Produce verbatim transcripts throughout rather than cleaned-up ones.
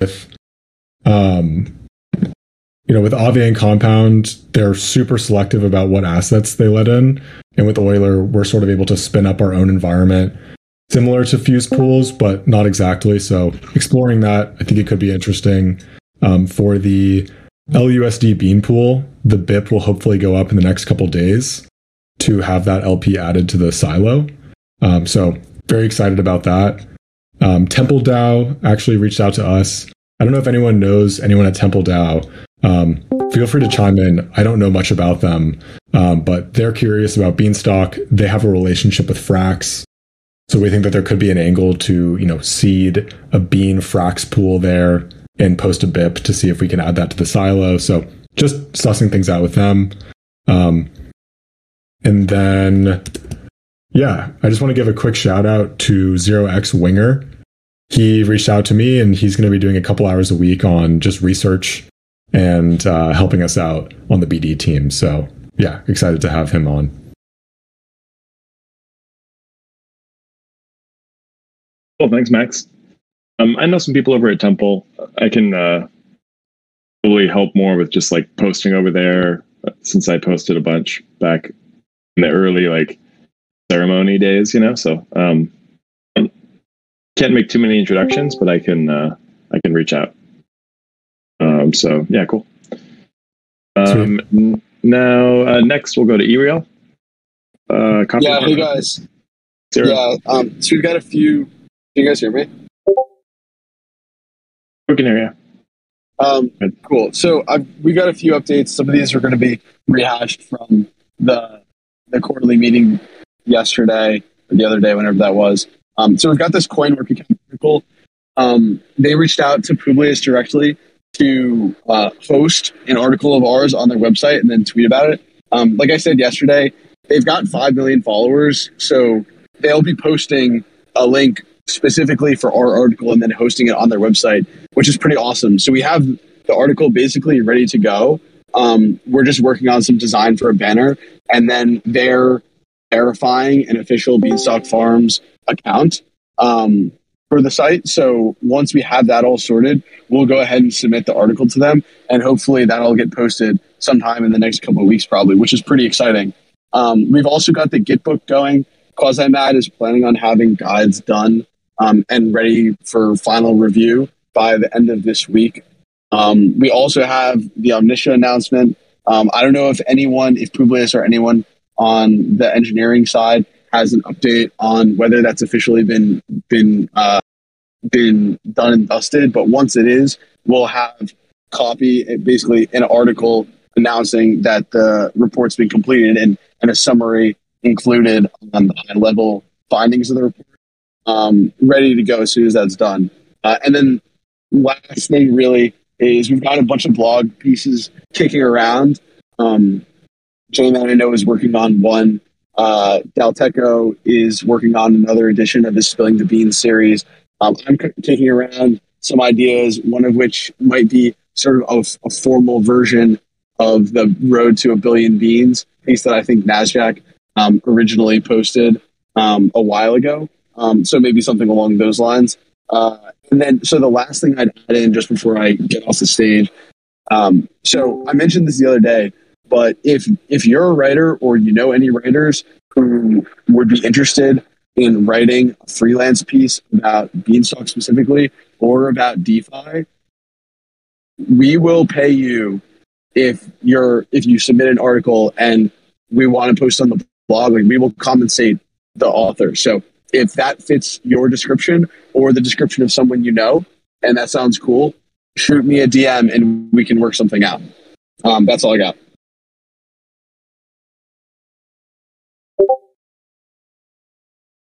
with, um, you know, with Aave and Compound, they're super selective about what assets they let in. And with Euler, we're sort of able to spin up our own environment, similar to Fuse pools, but not exactly. So exploring that, I think it could be interesting. Um, for the L U S D bean pool, the B I P will hopefully go up in the next couple days to have that L P added to the silo. Um, so very excited about that. Um, TempleDAO actually reached out to us. I don't know if anyone knows anyone at TempleDAO. Um, feel free to chime in. I don't know much about them, um, but they're curious about Beanstalk. They have a relationship with Frax. So we think that there could be an angle to, you know, seed a bean Frax pool there and post a B I P to see if we can add that to the silo. So just sussing things out with them. Um, and then, yeah, I just want to give a quick shout out to zero x Winger. He reached out to me and he's going to be doing a couple hours a week on just research and uh, helping us out on the B D team. So yeah, excited to have him on. Well, thanks, Max. Um, I know some people over at Temple. I can uh, probably help more with just like posting over there, since I posted a bunch back in the early like ceremony days, you know. So um, can't make too many introductions, but I can uh, I can reach out. Um, so yeah, cool. Um, n- now uh, next we'll go to Eriel. Uh, yeah, hey guys. Zero. Yeah, um, so we've got a few. Can you guys hear me? We can hear you. Um, cool. So I've, we've got a few updates. Some of these are going to be rehashed from the the quarterly meeting yesterday or the other day, whenever that was. Um, so we've got this coin work account article. Um, they reached out to Publius directly to uh, host an article of ours on their website and then tweet about it. Um, like I said yesterday, they've got five million followers. So they'll be posting a link specifically for our article and then hosting it on their website, which is pretty awesome. So we have the article basically ready to go. Um, we're just working on some design for a banner, and then they're verifying an official Beanstalk Farms account um, for the site. So once we have that all sorted, we'll go ahead and submit the article to them, and hopefully that'll get posted sometime in the next couple of weeks probably, which is pretty exciting. Um, we've also got the Gitbook going. QuasiMad is planning on having guides done Um, and ready for final review by the end of this week. Um, we also have the Omniscia announcement. Um, I don't know if anyone, if Publius or anyone on the engineering side has an update on whether that's officially been been uh, been done and dusted. But once it is, we'll have copy, basically an article announcing that the report's been completed and, and a summary included on the high level findings of the report. Um, ready to go as soon as that's done. Uh, and then last thing really is we've got a bunch of blog pieces kicking around. Um, Jane, I know, is working on one. Uh, Dalteco is working on another edition of the Spilling the Beans series. Um, I'm kicking around some ideas, one of which might be sort of a, a formal version of the Road to a Billion Beans piece that I think Nasdaq um, originally posted um, a while ago. Um, so maybe something along those lines. Uh, and then, so the last thing I'd add in just before I get off the stage. Um, so I mentioned this the other day, but if if you're a writer or you know any writers who would be interested in writing a freelance piece about Beanstalk specifically or about DeFi, we will pay you if you're if you submit an article and we want to post on the blog. Like, we will compensate the author. So if that fits your description or the description of someone you know, and that sounds cool, shoot me a D M and we can work something out. Um, that's all I got.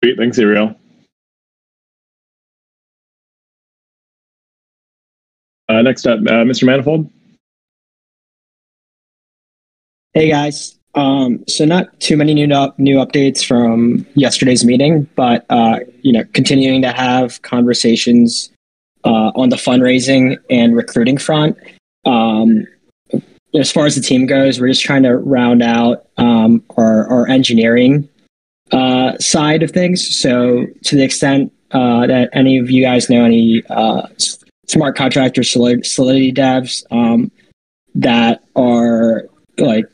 Great, thanks, Ariel. Uh, next up, uh, Mister Manifold. Hey, guys. Um, so not too many new new updates from yesterday's meeting, but uh, you know, continuing to have conversations uh, on the fundraising and recruiting front. Um, as far as the team goes, we're just trying to round out um, our, our engineering uh, side of things. So to the extent uh, that any of you guys know any uh, smart contractor solidity devs um, that are like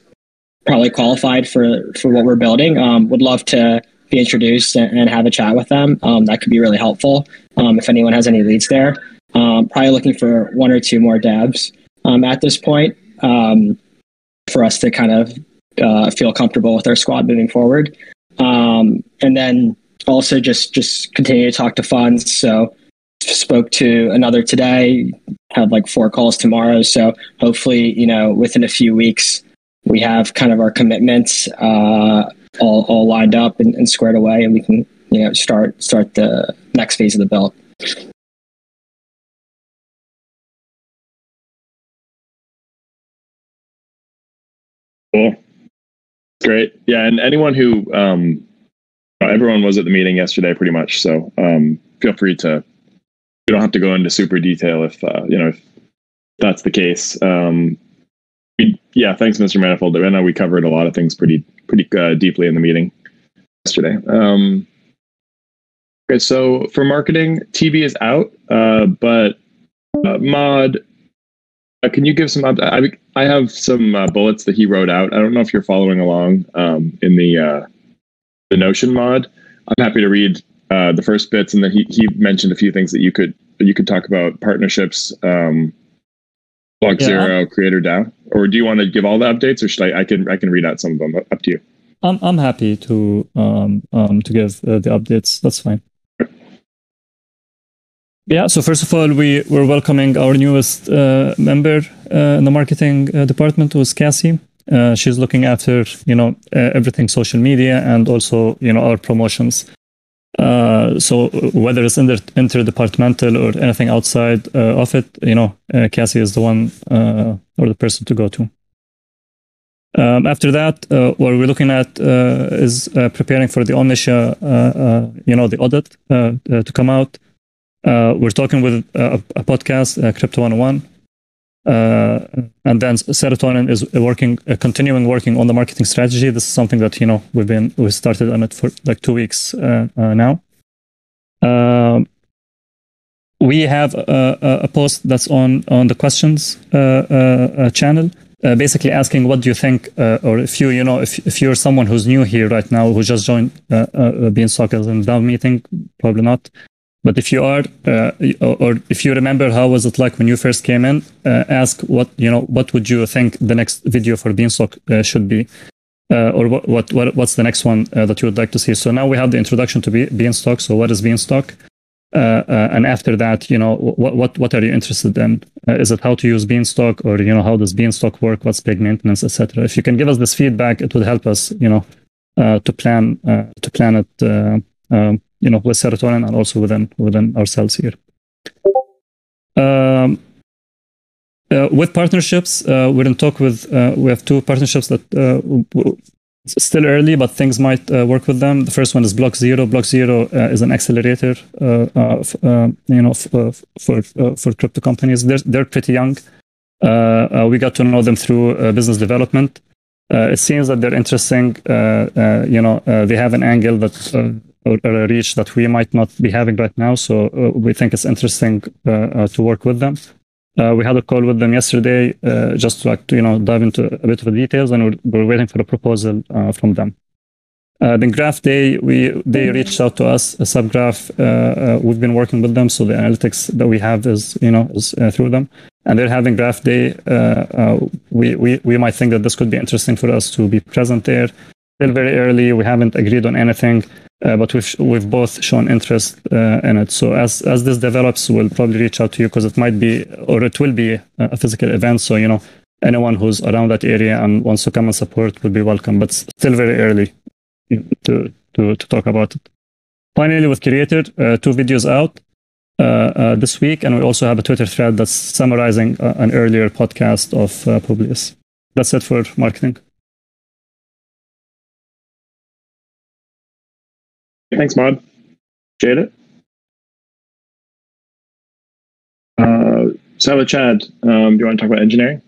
probably qualified for, for what we're building. Um, would love to be introduced and, and have a chat with them. Um, that could be really helpful um, if anyone has any leads there. Um, probably looking for one or two more devs um, at this point um, for us to kind of uh, feel comfortable with our squad moving forward. Um, and then also just, just continue to talk to funds. So spoke to another today, have like four calls tomorrow. So hopefully, you know, within a few weeks, we have kind of our commitments uh, all, all lined up and, and squared away, and we can, you know, start, start the next phase of the build. Cool. Great. Yeah. And anyone who, um, everyone was at the meeting yesterday pretty much. So um, feel free to, you don't have to go into super detail if, uh, you know, if that's the case. Um, we, yeah. Thanks, Mister Manifold. I know we covered a lot of things pretty, pretty uh, deeply in the meeting yesterday. Um, okay. So for marketing, T B is out, uh, but uh, Mod, Uh, can you give some, I, I have some uh, bullets that he wrote out. I don't know if you're following along um, in the uh, the Notion mod. I'm happy to read uh, the first bits, and then he, he mentioned a few things that you could you could talk about, partnerships, um, Block yeah. Zero, Creator DAO. Or do you want to give all the updates, or should I? I can I can read out some of them. Up to you. I'm I'm happy to um, um to give uh, the updates. That's fine. Yeah, so first of all, we were welcoming our newest uh, member uh, in the marketing uh, department, who is Cassie. Uh, she's looking after, you know, uh, everything social media and also, you know, our promotions. Uh, so whether it's inter interdepartmental or anything outside uh, of it, you know, uh, Cassie is the one uh, or the person to go to. Um, after that, uh, what we're looking at uh, is uh, preparing for the Omniscia, uh, uh, you know, the audit uh, uh, to come out. Uh, we're talking with uh, a podcast, uh, Crypto one oh one, uh, and then Serotonin is working, uh, continuing working on the marketing strategy. This is something that, you know, we've been, we started on it for like two weeks uh, uh, now. Uh, we have a, a post that's on, on the questions uh, uh, channel, uh, basically asking, what do you think, uh, or if you, you know, if, if you're someone who's new here right now, who just joined uh, uh, Beanstalk as in DAO meeting, probably not. But if you are, uh, or if you remember, how was it like when you first came in? Uh, ask what you know. What would you think the next video for Beanstalk uh, should be, uh, or what, what what what's the next one uh, that you would like to see? So now we have the introduction to Be Beanstalk. So what is Beanstalk? Uh, uh, and after that, you know, what what what are you interested in? Uh, is it how to use Beanstalk, or you know, how does Beanstalk work? What's pig maintenance, et cetera. If you can give us this feedback, it would help us, you know, uh, to plan uh, to plan it. Uh, um, You know, with Serotonin and also within within ourselves here. Um, uh, with partnerships, uh, we're in talk with. Uh, we have two partnerships that uh, it's still early, but things might uh, work with them. The first one is Block Zero. Block Zero uh, is an accelerator, uh, uh, uh, you know, for for, uh, for crypto companies. They're they're pretty young. Uh, uh, we got to know them through uh, business development. Uh, it seems that they're interesting. Uh, uh, you know, uh, they have an angle that. Uh, Or, or a reach that we might not be having right now. So uh, we think it's interesting uh, uh, to work with them. Uh, we had a call with them yesterday, uh, just to, like to, you know, dive into a bit of the details, and we're, we're waiting for a proposal uh, from them. Uh, then Graph Day, we, they reached out to us, a Subgraph, uh, uh, we've been working with them. So the analytics that we have is, you know, is uh, through them, and they're having Graph Day. Uh, uh, we, we, we might think that this could be interesting for us to be present there. Still very early. We haven't agreed on anything. Uh, but we've we've both shown interest uh, in it. So as as this develops, we'll probably reach out to you, because it might be, or it will be a physical event. So you know, anyone who's around that area and wants to come and support would be welcome. But still very early to to to talk about it. Finally, with Creator, uh, two videos out uh, uh, this week, and we also have a Twitter thread that's summarizing uh, an earlier podcast of uh, Publius. That's it for marketing. Thanks, Mod. Jada? Uh, Salad Chad, um, do you want to talk about engineering?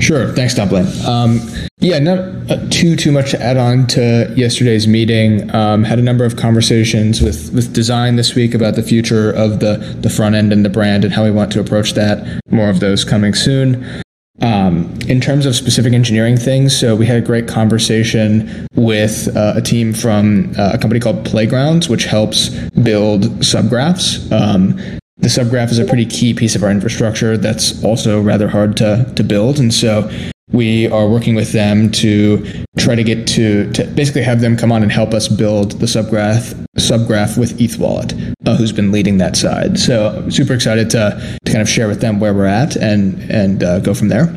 Sure. Thanks, Dumpling. Um, yeah, not uh, too too much to add on to yesterday's meeting. Um, had a number of conversations with, with Design this week about the future of the, the front end and the brand and how we want to approach that. More of those coming soon. Um, in terms of specific engineering things, so we had a great conversation with uh, a team from uh, a company called Playgrounds, which helps build subgraphs. Um, The subgraph is a pretty key piece of our infrastructure that's also rather hard to, to build. And so we are working with them to try to get to, to basically have them come on and help us build the subgraph subgraph with E T H Wallet, uh, who's been leading that side. So I'm super excited to, to kind of share with them where we're at and, and uh, go from there.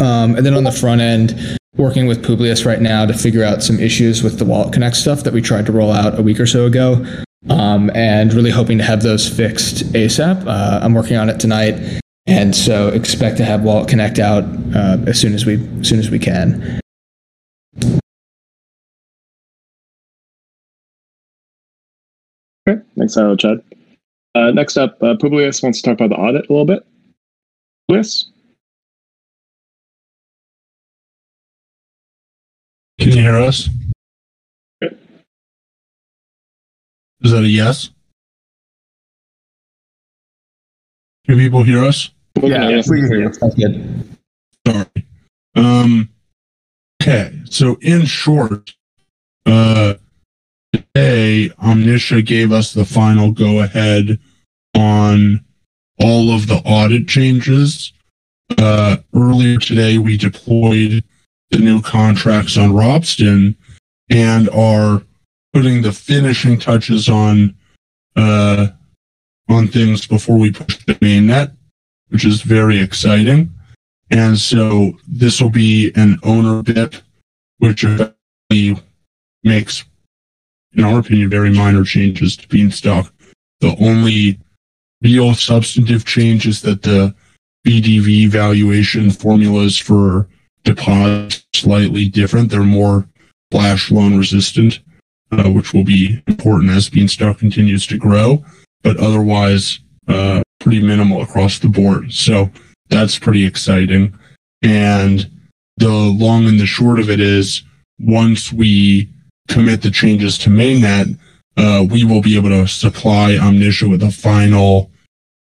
Um, and then on the front end, working with Publius right now to figure out some issues with the Wallet Connect stuff that we tried to roll out a week or so ago. Um, and really hoping to have those fixed ASAP. Uh, I'm working on it tonight, and so expect to have Wallet Connect out uh, as soon as we as soon as we can. Okay, thanks, Arnold, Chad. Uh, next up, uh, Publius wants to talk about the audit a little bit. Publius, can you hear us? Is that a yes? Can people hear us? Yeah, yeah, we can hear you. That's good. Sorry. Um, okay, so in short, uh, today Omniscia gave us the final go-ahead on all of the audit changes. Uh, earlier today, we deployed the new contracts on Robston and our putting the finishing touches on uh, on things before we push the mainnet, which is very exciting. And so this will be an owner B I P, which makes, in our opinion, very minor changes to Beanstalk. The only real substantive change is that the B D V valuation formulas for deposits are slightly different. They're more flash loan resistant. Uh, which will be important as Beanstalk continues to grow, but otherwise uh, pretty minimal across the board. So that's pretty exciting. And the long and the short of it is, once we commit the changes to mainnet, uh, we will be able to supply Omniscia with a final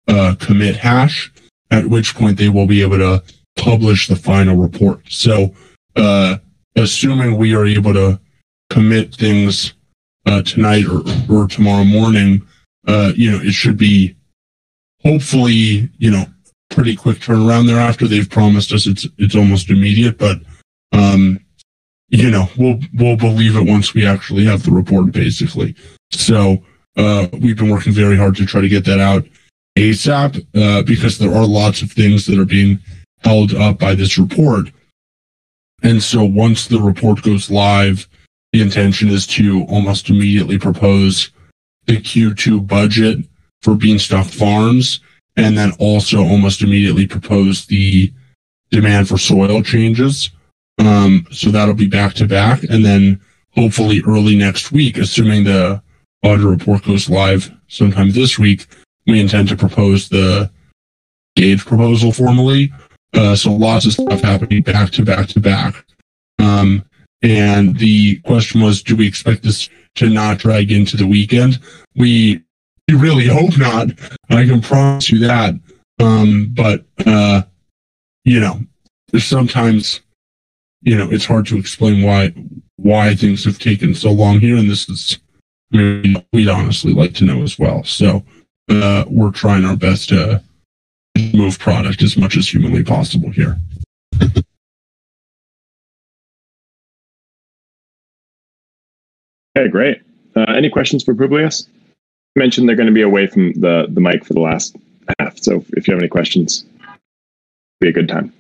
uh, commit hash, at which point they will be able to publish the final report. So uh, assuming we are able to commit things Uh, tonight or, or tomorrow morning, uh, you know, it should be hopefully, you know, pretty quick turnaround thereafter. They've promised us it's it's almost immediate, but um, you know, we'll we'll believe it once we actually have the report, basically. So uh, we've been working very hard to try to get that out ASAP uh, because there are lots of things that are being held up by this report, and so once the report goes live, the intention is to almost immediately propose the Q two budget for Beanstalk Farms, and then also almost immediately propose the demand for soil changes. Um, so that'll be back to back. And then hopefully early next week, assuming the audit report goes live sometime this week, we intend to propose the gauge proposal formally. Uh, so lots of stuff happening back to back to back. Um, And the question was, do we expect this to not drag into the weekend? We, we really hope not. I can promise you that. Um, but, uh, you know, sometimes, you know, it's hard to explain why, why things have taken so long here. And this is, I mean, we'd honestly like to know as well. So, uh, we're trying our best to move product as much as humanly possible here. Okay, great. Uh, any questions for Publius? I mentioned they're going to be away from the, the mic for the last half, so if you have any questions, it'll be a good time.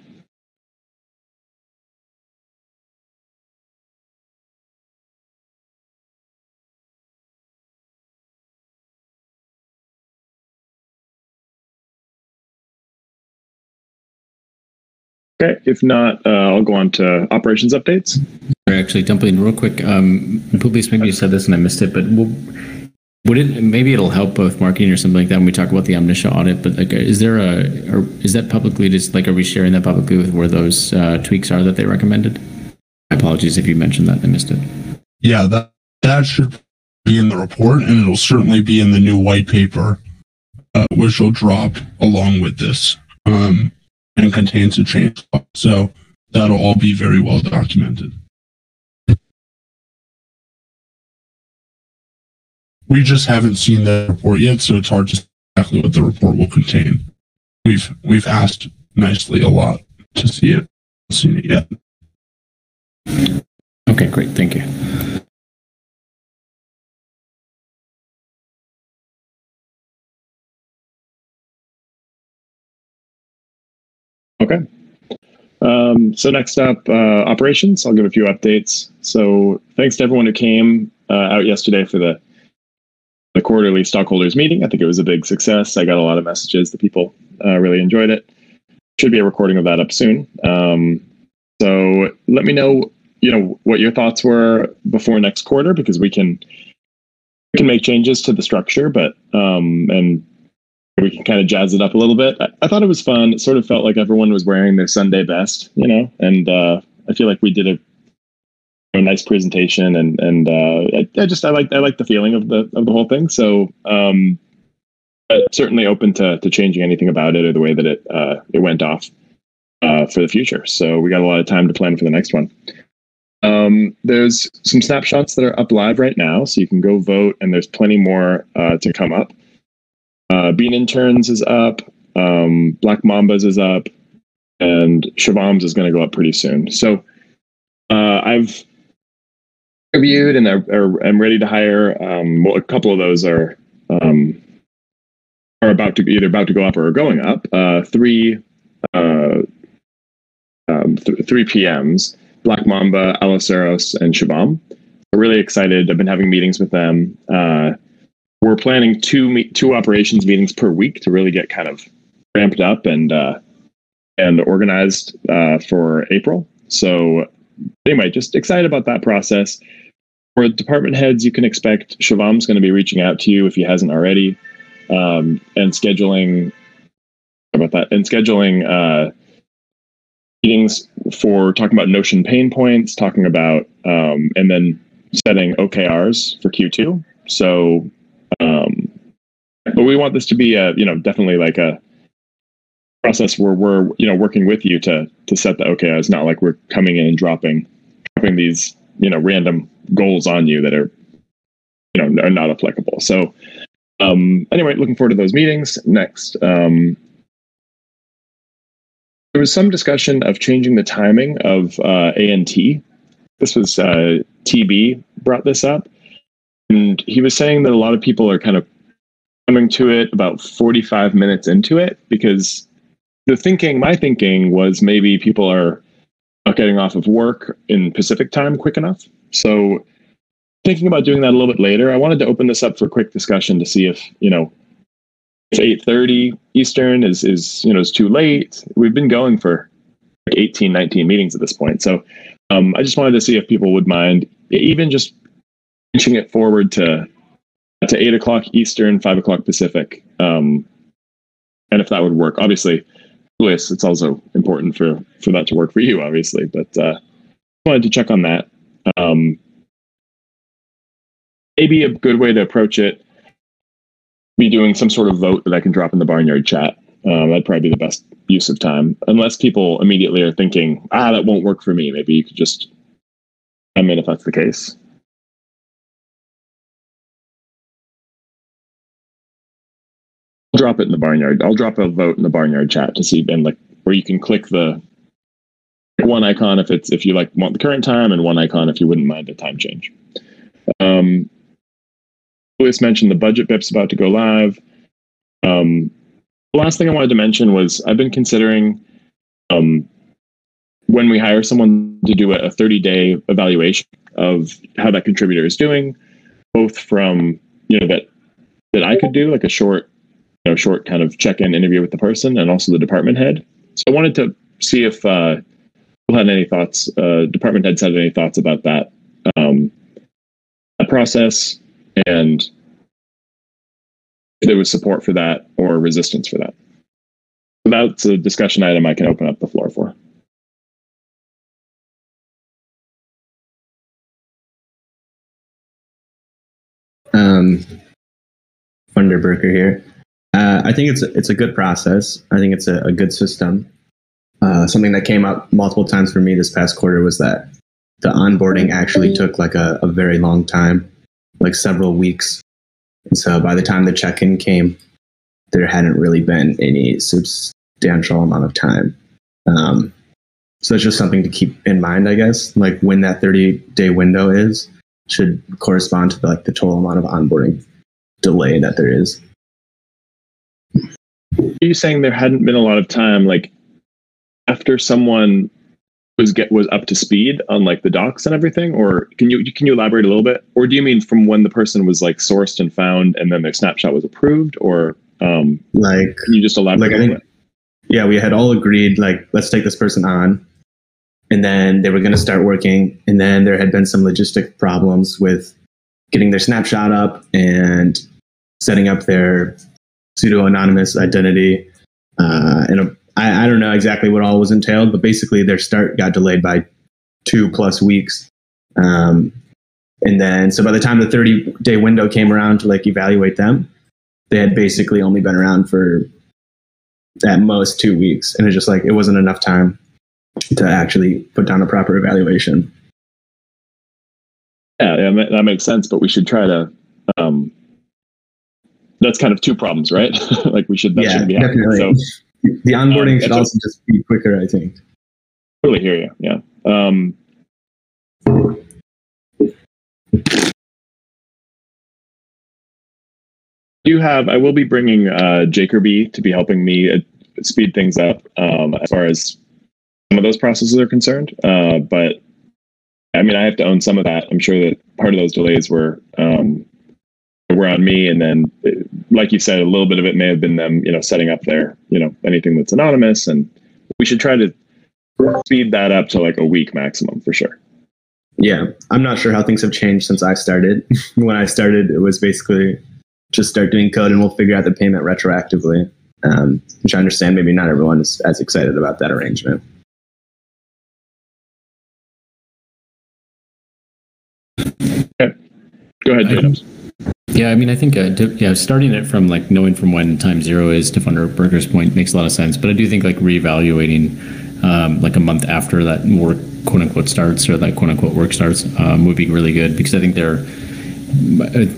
Okay, if not, uh, I'll go on to operations updates. Actually, Dumpling, real quick, um, Publius, maybe you said this and I missed it, but we'll, Would it, maybe it'll help with marketing or something like that when we talk about the Omniscia audit, but like, is there a, or is that publicly just like, are we sharing that publicly with where those uh, tweaks are that they recommended? My apologies if you mentioned that, I missed it. Yeah, that, that should be in the report, and it'll certainly be in the new white paper, uh, which will drop along with this, um, and contains a change. So that'll all be very well documented. We just haven't seen the report yet, so it's hard to say exactly what the report will contain. We've we've asked nicely a lot to see it. Haven't seen it yet. Okay, great. Thank you. Okay. Um, so next up, uh, operations. I'll give a few updates. So thanks to everyone who came uh, out yesterday for the the quarterly stockholders meeting. I think it was a big success. I got a lot of messages that people uh, really enjoyed it. Should be a recording of that up soon. Um, so let me know, you know, what your thoughts were before next quarter, because we can we can make changes to the structure, but um, and we can kind of jazz it up a little bit. I, I thought it was fun. It sort of felt like everyone was wearing their Sunday best, you know, and uh, I feel like we did a a nice presentation, and and uh, I, I just I like I like the feeling of the of the whole thing. So um, certainly open to to changing anything about it or the way that it uh, it went off uh, for the future. So we got a lot of time to plan for the next one. Um, there's some snapshots that are up live right now, so you can go vote, and there's plenty more uh, to come up. Uh, Bean Interns is up, um, Black Mambas is up, and Shavam's is going to go up pretty soon. So uh, I've interviewed and are, are, I'm ready to hire. Um, well, a couple of those are um, are about to either about to go up or are going up. Uh, three uh, um, th three P Ms: Black Mamba, Alaceros, and Shivam. We're really excited. I've been having meetings with them. Uh, we're planning two me two operations meetings per week to really get kind of ramped up and uh, and organized uh, for April. So anyway, just excited about that process. For department heads, you can expect Shivam's going to be reaching out to you if he hasn't already, um, and scheduling about that and scheduling uh, meetings for talking about Notion pain points, talking about um, and then setting O K Rs for Q two. So, um, but we want this to be a you know definitely like a process where we're you know working with you to to set the O K Rs. It's not like we're coming in and dropping dropping these you know random goals on you that are you know are not applicable. So um anyway, looking forward to those meetings. Next, um there was some discussion of changing the timing of uh A and T. This was uh T B brought this up, and he was saying that a lot of people are kind of coming to it about forty-five minutes into it, because the thinking, my thinking was maybe people are not getting off of work in Pacific time quick enough. So thinking about doing that a little bit later. I wanted to open this up for a quick discussion to see if, you know, if eight thirty Eastern is, is, you know, is too late. We've been going for like eighteen, nineteen meetings at this point. So um, I just wanted to see if people would mind even just inching it forward to, to eight o'clock Eastern, five o'clock Pacific. Um, and if that would work, obviously, Luis, it's also important for, for that to work for you, obviously, but I uh, wanted to check on that. Um, maybe a good way to approach it, be doing some sort of vote that I can drop in the Barnyard chat. Um, that'd probably be the best use of time, unless people immediately are thinking, ah, that won't work for me. Maybe you could just, I mean, if that's the case. Drop it in the Barnyard. I'll drop a vote in the Barnyard chat to see, and like where you can click the one icon if it's if you like want the current time, and one icon if you wouldn't mind a time change. Um, Luis mentioned the budget B I P's about to go live. Um, the last thing I wanted to mention was I've been considering um, when we hire someone to do a thirty day evaluation of how that contributor is doing, both from you know that that I could do like a short. You know, short kind of check-in interview with the person and also the department head. So I wanted to see if uh, people had any thoughts, uh, department heads had any thoughts about that, um, that process, and there was support for that or resistance for that. So that's a discussion item I can open up the floor for. Um, Wonderberker here. Uh, I think it's it's a good process. I think it's a, a good system. Uh, something that came up multiple times for me this past quarter was that the onboarding actually took like a, a very long time, like several weeks. And so by the time the check-in came, there hadn't really been any substantial amount of time. Um, so it's just something to keep in mind, I guess, like when that thirty day window is should correspond to the, like the total amount of onboarding delay that there is. Are you saying there hadn't been a lot of time, like after someone was get was up to speed on like the docs and everything, or can you can you elaborate a little bit? Or do you mean from when the person was like sourced and found, and then their snapshot was approved, or um, like can you just elaborate? Like, I think, yeah, we had all agreed like let's take this person on, and then they were going to start working, and then there had been some logistic problems with getting their snapshot up and setting up their pseudo anonymous identity, uh, and a, I, I don't know exactly what all was entailed, but basically their start got delayed by two plus weeks. Um, and then, so by the time the thirty day window came around to like evaluate them, they had basically only been around for at most two weeks. And it's just like, it wasn't enough time to actually put down a proper evaluation. Yeah, yeah that makes sense, but we should try to, um, that's kind of two problems, right? like we should, that yeah, shouldn't be happening. Definitely. So. The onboarding um, should also a, just be quicker, I think. Totally hear you. Yeah. Um, you have. I will be bringing uh, Jacoby to be helping me uh, speed things up um, as far as some of those processes are concerned. Uh, but I mean, I have to own some of that. I'm sure that part of those delays were. Um, were on me, and then like you said, a little bit of it may have been them, you know, setting up their, you know, anything that's anonymous, and we should try to speed that up to like a week maximum for sure. Yeah, I'm not sure how things have changed since I started. When I started, it was basically just start doing code and we'll figure out the payment retroactively, um, which I understand maybe not everyone is as excited about that arrangement. Okay, go ahead, James. Yeah, I mean, I think uh, to, yeah, starting it from like knowing from when time zero is to Funderburger's point makes a lot of sense. But I do think like reevaluating um, like a month after that work quote unquote starts or that quote unquote work starts um, would be really good, because I think they're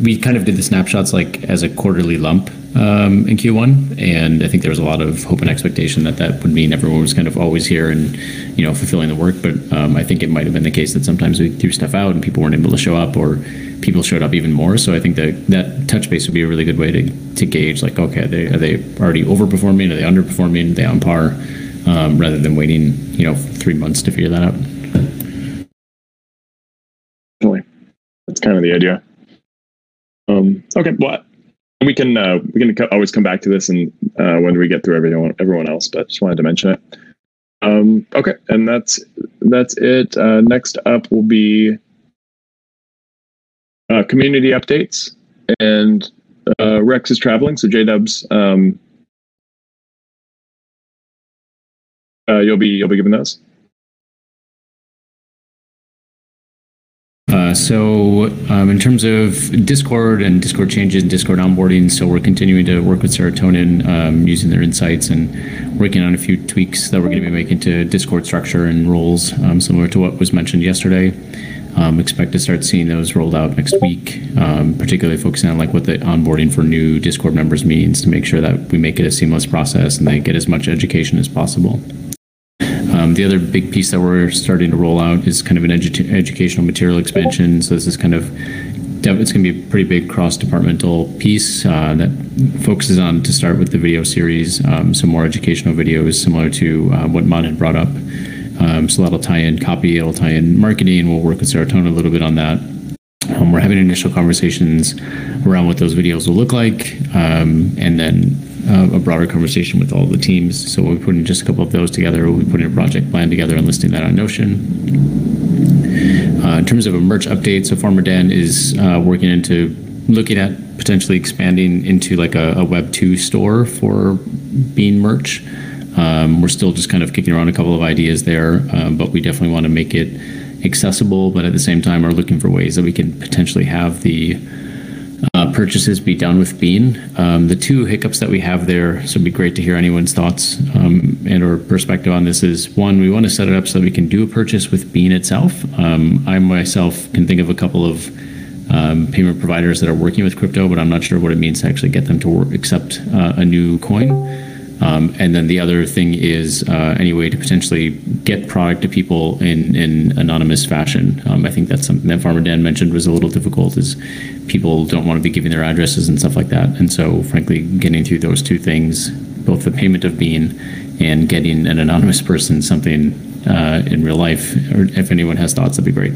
we kind of did the snapshots like as a quarterly lump um, in Q one, and I think there was a lot of hope and expectation that that would mean everyone was kind of always here and you know fulfilling the work. But um, I think it might have been the case that sometimes we threw stuff out and people weren't able to show up, or people showed up even more. So I think that that touch base would be a really good way to to gauge like, okay, they, are they already overperforming? Are they underperforming? Are they on par? Um, rather than waiting, you know, three months to figure that out. Definitely, that's kind of the idea. Um, okay, well, we can uh, we can always come back to this and uh, when we get through everyone everyone else, but just wanted to mention it. Um, okay, and that's that's it. Uh, next up will be uh, community updates, and uh, Rex is traveling, so JDubs, um, uh, you'll be you'll be giving those. Uh, so um, in terms of Discord and Discord changes, Discord onboarding, so we're continuing to work with Serotonin um, using their insights and working on a few tweaks that we're going to be making to Discord structure and roles, um, similar to what was mentioned yesterday. Um, expect to start seeing those rolled out next week, um, particularly focusing on like what the onboarding for new Discord members means to make sure that we make it a seamless process and they get as much education as possible. Um, the other big piece that we're starting to roll out is kind of an edu educational material expansion. So this is kind of, it's going to be a pretty big cross-departmental piece uh, that focuses on, to start with, the video series, um, some more educational videos similar to uh, what Mon had brought up. Um, so that'll tie in copy, it'll tie in marketing. We'll work with Serotonin a little bit on that. Um, we're having initial conversations around what those videos will look like, um, and then Uh, a broader conversation with all the teams. So we'll be putting just a couple of those together. We'll be putting a project plan together and listing that on Notion. Uh, in terms of a merch update, so Farmer Dan is uh, working into looking at potentially expanding into like a, a Web two store for bean merch. Um, we're still just kind of kicking around a couple of ideas there, uh, but we definitely want to make it accessible, but at the same time are looking for ways that we can potentially have the uh, purchases be done with Bean. Um, the two hiccups that we have there, so it'd be great to hear anyone's thoughts um, and or perspective on this, is one, we want to set it up so that we can do a purchase with Bean itself. Um, I myself can think of a couple of um, payment providers that are working with crypto, but I'm not sure what it means to actually get them to work, accept uh, a new coin. Um, and then the other thing is uh, any way to potentially get product to people in, in anonymous fashion. Um, I think that's something that Farmer Dan mentioned was a little difficult, is people don't want to be giving their addresses and stuff like that. And so frankly, getting through those two things, both the payment of Bean and getting an anonymous person something uh, in real life, or if anyone has thoughts, that'd be great.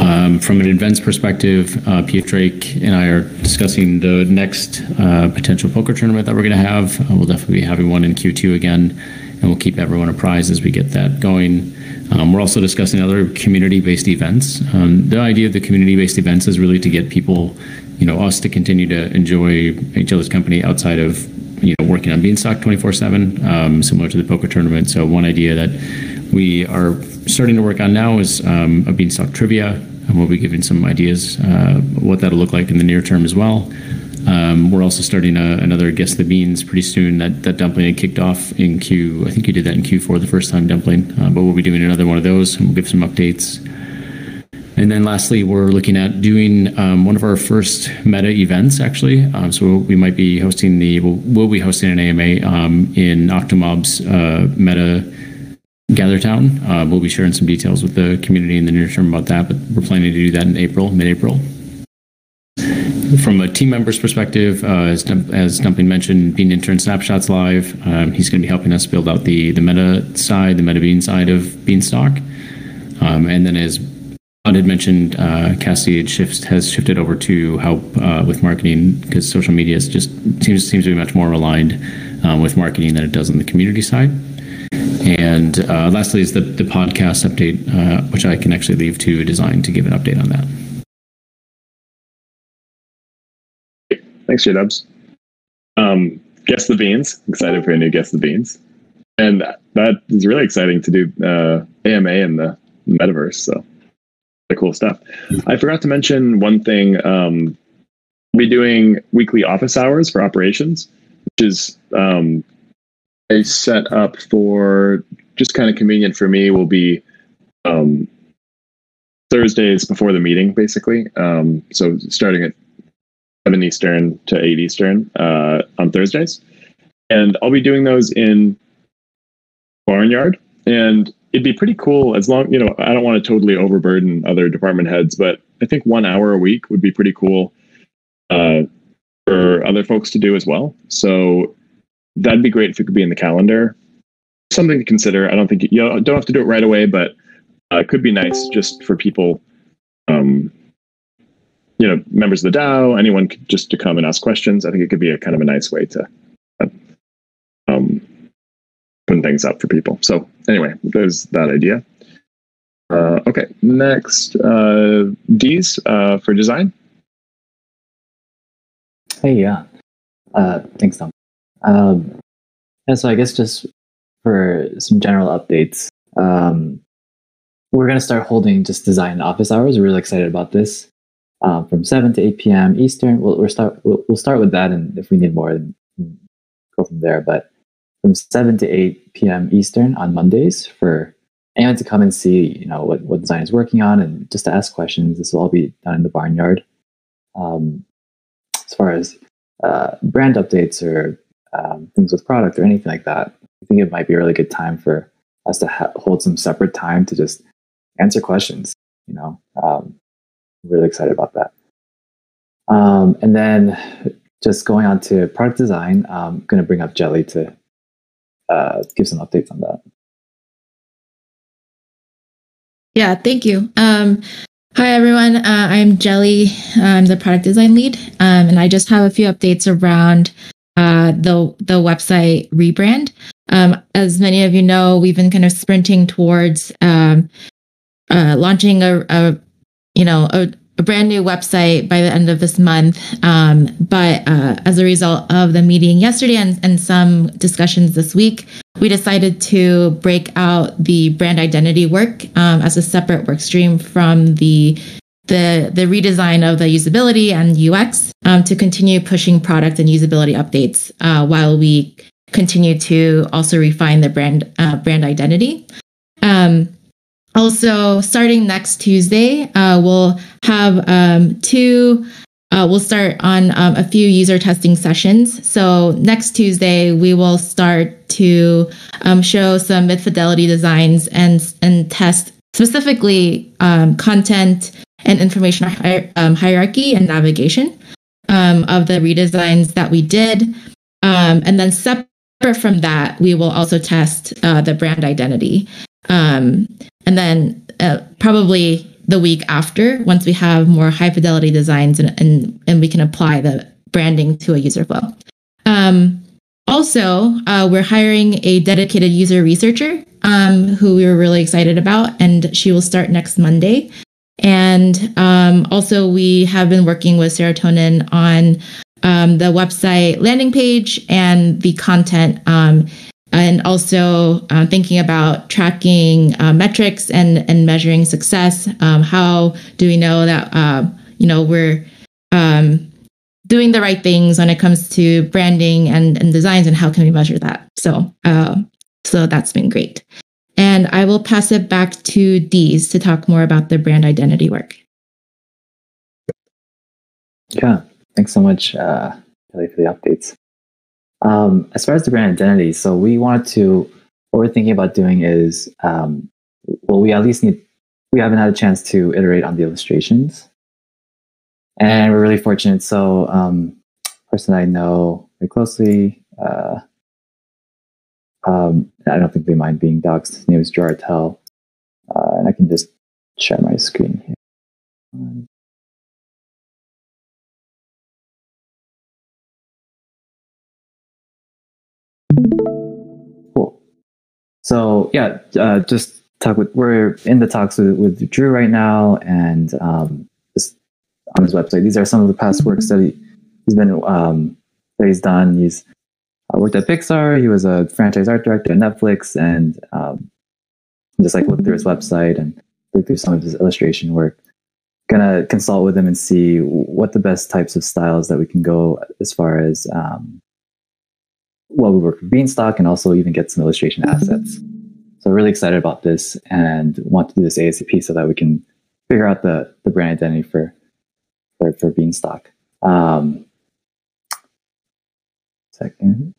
Um, from an events perspective, uh, P F Drake and I are discussing the next uh, potential poker tournament that we're going to have. Uh, we'll definitely be having one in Q two again, and we'll keep everyone apprised as we get that going. Um, we're also discussing other community-based events. Um, the idea of the community-based events is really to get people, you know, us to continue to enjoy each other's company outside of, you know, working on Beanstalk twenty-four seven, um, similar to the poker tournament. So one idea that we are starting to work on now is um, a Beanstalk trivia. And we'll be giving some ideas uh, what that'll look like in the near term as well. Um, we're also starting a, another Guess the Beans pretty soon. That that Dumpling had kicked off in Q. I think you did that in Q four the first time, Dumpling. Uh, but we'll be doing another one of those, and we'll give some updates. And then lastly, we're looking at doing um, one of our first meta events, actually. Um, so we might be hosting the we'll, we'll be hosting an A M A um, in Octomob's uh, meta. GatherTown. Uh, we'll be sharing some details with the community in the near term about that, but we're planning to do that in April, mid-April. From a team member's perspective, uh, as, Dump as Dumpling mentioned, Bean Intern Snapshots Live. Um, he's going to be helping us build out the, the meta side, the meta bean side of Beanstalk. Um, and then as Bud had mentioned, uh, Cassie shifts, has shifted over to help uh, with marketing, because social media is just seems, seems to be much more aligned uh, with marketing than it does on the community side. And uh, lastly is the, the podcast update, uh, which I can actually leave to Design to give an update on that. Thanks, JDubs. Um, Guess the Beans. Excited for a new Guess the Beans. And that is really exciting to do uh, A M A in the metaverse. So, the cool stuff. I forgot to mention one thing. Um, we're doing weekly office hours for operations, which is... Um, a set up for just kind of convenient for me will be um, Thursdays before the meeting, basically. Um, so starting at seven Eastern to eight Eastern uh, on Thursdays. And I'll be doing those in Barnyard. And it'd be pretty cool as long, you know, I don't want to totally overburden other department heads, but I think one hour a week would be pretty cool uh, for other folks to do as well. So that'd be great if it could be in the calendar. Something to consider. I don't think you know, don't have to do it right away, but uh, it could be nice just for people, um, you know, members of the DAO, anyone could just to come and ask questions. I think it could be a kind of a nice way to uh, um, open things up for people. So anyway, there's that idea. Uh, okay, next, uh, Deez uh, for design. Hey, yeah. Uh, thanks, Tom. Um, and so I guess just for some general updates, um, we're going to start holding just design office hours. We're really excited about this. Um, from seven to eight p m. Eastern, we'll, we'll start. We'll, we'll start with that, and if we need more, then go from there. But from seven to eight p m. Eastern on Mondays for anyone to come and see, you know, what what design is working on, and just to ask questions. This will all be done in the Barnyard. Um, as far as uh, brand updates or Um, things with product or anything like that, I think it might be a really good time for us to ha hold some separate time to just answer questions, you know. Um, really excited about that. Um, and then just going on to product design, I'm going to bring up Jelly to uh, give some updates on that. Yeah, thank you. Um, hi, everyone. Uh, I'm Jelly. I'm the product design lead, um, and I just have a few updates around Uh, the the website rebrand. Um, as many of you know, we've been kind of sprinting towards um, uh, launching a, a you know a, a brand new website by the end of this month. Um, but uh, as a result of the meeting yesterday and, and some discussions this week, we decided to break out the brand identity work um, as a separate work stream from the the the redesign of the usability and U X um, to continue pushing product and usability updates uh, while we continue to also refine the brand uh, brand identity. Um, also, starting next Tuesday, uh, we'll have um, two. Uh, we'll start on um, a few user testing sessions. So next Tuesday, we will start to um, show some mid-fidelity designs and and test specifically um, content and information hi- um, hierarchy and navigation um, of the redesigns that we did. Um, and then separate from that, we will also test uh, the brand identity. Um, and then uh, probably the week after, once we have more high fidelity designs and, and, and we can apply the branding to a user flow. Um, also, uh, we're hiring a dedicated user researcher um, who we were really excited about, and she will start next Monday. And um, also, we have been working with Serotonin on um, the website landing page and the content, um, and also uh, thinking about tracking uh, metrics and, and measuring success. Um, how do we know that uh, you know we're um, doing the right things when it comes to branding and, and designs, and how can we measure that? So, uh, so that's been great. And I will pass it back to Deez to talk more about the brand identity work. Yeah, thanks so much, uh, Jelly, for the updates. Um, as far as the brand identity, so we wanted to, what we're thinking about doing is, um, well, we at least need, we haven't had a chance to iterate on the illustrations. And we're really fortunate. So um, a person I know very closely, uh, Um, I don't think they mind being doxxed. His name is Gerard Tell. Uh, and I can just share my screen here. Um, cool. So, yeah, uh, just talk with, we're in the talks with, with Drew right now, and um, just on his website. These are some of the past works that he, he's been, um, that he's done. He's I worked at Pixar. He was a franchise art director at Netflix, and um, just like looked through his website and looked through some of his illustration work. Gonna consult with him and see what the best types of styles that we can go as far as um, while we work with Beanstalk, and also even get some illustration assets. So really excited about this and want to do this A S A P so that we can figure out the the brand identity for for, for Beanstalk. Um, second.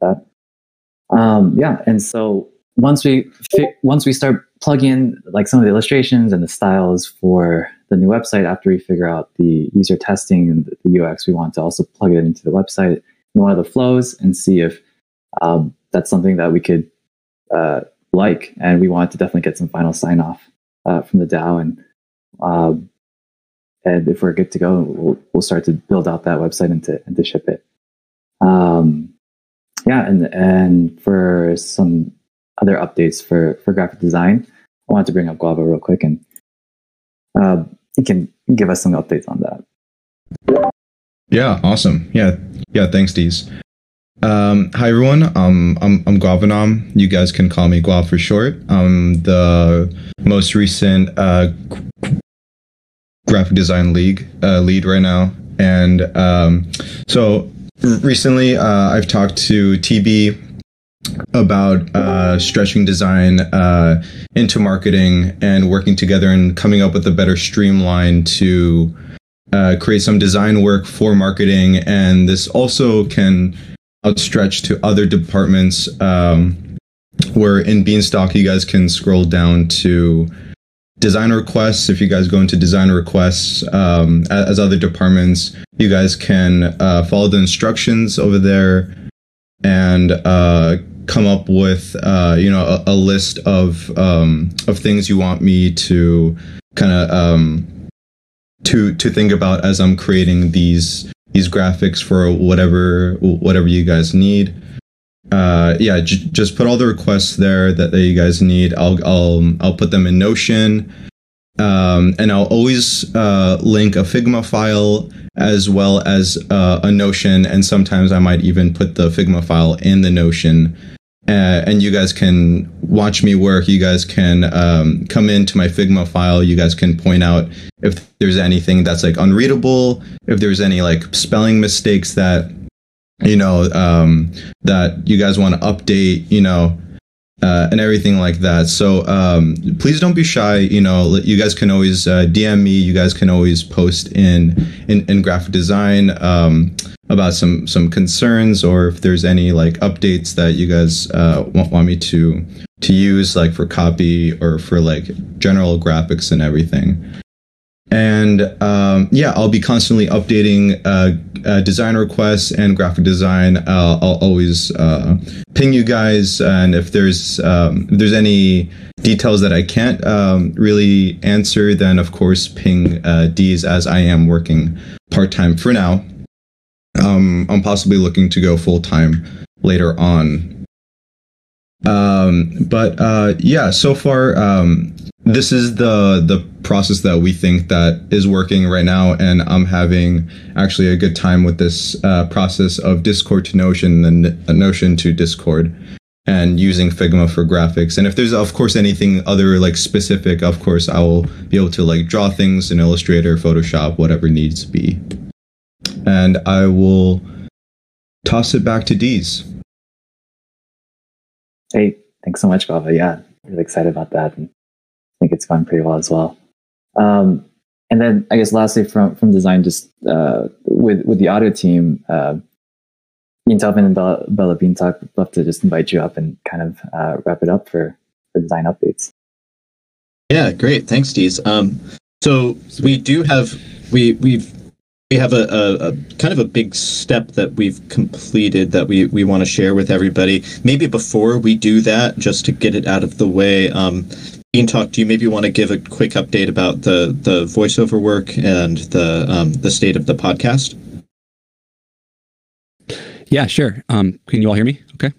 That. Um, yeah, and so once we fi- once we start plugging in like some of the illustrations and the styles for the new website, after we figure out the user testing and the U X, we want to also plug it into the website in one of the flows and see if um, that's something that we could uh, like. And we want to definitely get some final sign off uh, from the DAO, and um, and if we're good to go, we'll, we'll start to build out that website and to, and to ship it. Um, yeah, and and for some other updates for, for graphic design, I wanted to bring up Guava real quick, and uh, you can give us some updates on that. Yeah, awesome. Yeah, yeah. Thanks, Deez. Um, hi everyone. Um, I'm I'm Guavanam. You guys can call me Guav for short. Um, the most recent uh. graphic design league uh, lead right now, and um, so recently uh, I've talked to T B about uh, stretching design uh, into marketing and working together and coming up with a better streamline to uh, create some design work for marketing, and this also can outstretch to other departments. Um, where in Beanstalk, you guys can scroll down to design requests. If you guys go into design requests, um, as other departments, you guys can uh, follow the instructions over there and uh, come up with uh, you know a, a list of um, of things you want me to kind of um, to to think about as I'm creating these these graphics for whatever whatever you guys need. Uh, yeah, j just put all the requests there that, that you guys need. I'll I'll I'll put them in Notion, um, and I'll always uh, link a Figma file as well as uh, a Notion. And sometimes I might even put the Figma file in the Notion. Uh, and you guys can watch me work. You guys can um, come into my Figma file. You guys can point out if there's anything that's like unreadable, if there's any like spelling mistakes that, you know, um, that you guys want to update, you know, uh, and everything like that. So um, please don't be shy. You know, you guys can always uh, D M me. You guys can always post in in, in graphic design. Um, about some some concerns, or if there's any like updates that you guys uh, want, want me to to use, like for copy or for like general graphics and everything. And um, yeah, I'll be constantly updating uh, uh, design requests and graphic design. Uh, I'll always uh, ping you guys, and if there's um, if there's any details that I can't um, really answer, then of course ping uh, Deez, as I am working part time for now. Um, I'm possibly looking to go full time later on. Um, but uh, yeah, so far um, this is the the process that we think that is working right now, and I'm having actually a good time with this uh, process of Discord to Notion and Notion to Discord, and using Figma for graphics. And if there's of course anything other like specific, of course I will be able to like draw things in Illustrator, Photoshop, whatever needs to be. And I will toss it back to Deez. Hey, thanks so much, Bava. Yeah, really excited about that. And I think it's gone pretty well as well. Um, and then I guess lastly from, from design, just uh, with, with the audio team, uh, Ian Telvin and Bella, Bella Beanstalk would love to just invite you up and kind of uh, wrap it up for, for design updates. Yeah, great. Thanks, Deez. Um, so we do have, we, we've, We have a, a, a kind of a big step that we've completed that we, we want to share with everybody. Maybe before we do that, just to get it out of the way, um, Beanstalk, do you maybe want to give a quick update about the, the voiceover work and the um, the state of the podcast? Yeah, sure. Um, can you all hear me? Okay.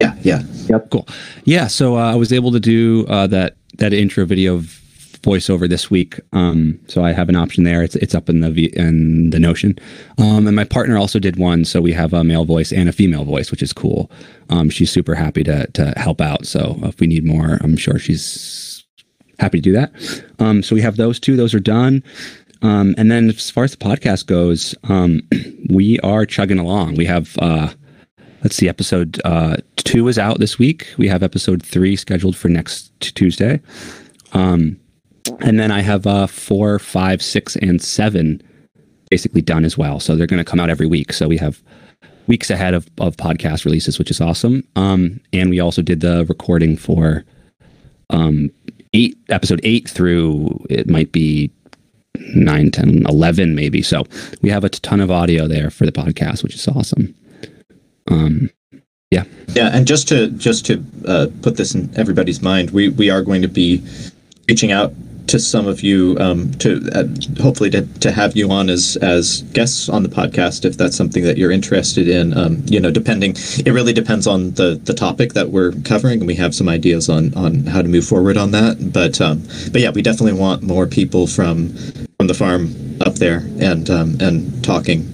Yeah. Yeah. Yep. Cool. Yeah. So uh, I was able to do uh, that that intro video of voiceover this week, um, so I have an option there. It's it's up in the v in the Notion, um, and my partner also did one. So we have a male voice and a female voice, which is cool. Um, she's super happy to to help out. So if we need more, I'm sure she's happy to do that. Um, so we have those two; those are done. Um, and then as far as the podcast goes, um, we are chugging along. We have uh, let's see, episode uh, two is out this week. We have episode three scheduled for next Tuesday. Um, And then I have uh, four, five, six, and seven basically done as well. So they're going to come out every week. So we have weeks ahead of, of podcast releases, which is awesome. Um, and we also did the recording for um, eight, episode eight through, it might be nine, ten, eleven maybe. So we have a ton of audio there for the podcast, which is awesome. Um, yeah. Yeah. And just to, just to uh, put this in everybody's mind, we, we are going to be reaching out to some of you um, to uh, hopefully to, to have you on as as guests on the podcast if that's something that you're interested in. Um, you know, depending, it really depends on the the topic that we're covering, and we have some ideas on on how to move forward on that. But um, but yeah, we definitely want more people from from the farm up there and um, and talking.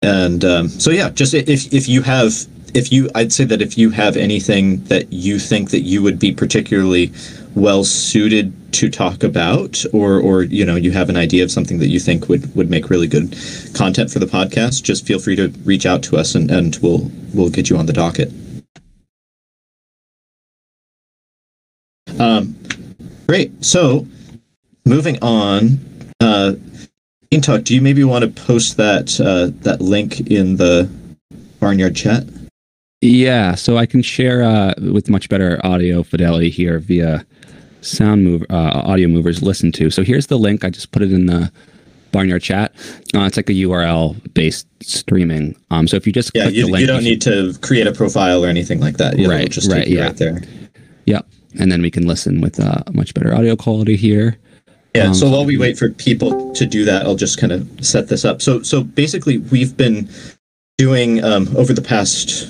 And um, so yeah, just if if you have if you, I'd say that if you have anything that you think that you would be particularly well suited to talk about, or or you know, you have an idea of something that you think would would make really good content for the podcast, just feel free to reach out to us, and and we'll we'll get you on the docket. Um, great. So moving on, uh, Intok, do you maybe want to post that uh, that link in the Barnyard chat? Yeah, so I can share uh, with much better audio fidelity here via sound move, uh, audio movers listen to. So here's the link. I just put it in the Barnyard chat. Uh, it's like a U R L-based streaming. Um, so if you just yeah, click you, the link, you don't need to create a profile or anything like that. You'll right, just right, yeah. right there. Yeah, and then we can listen with uh, much better audio quality here. Yeah, um, so while we wait for people to do that, I'll just kind of set this up. So, so basically, we've been doing um, over the past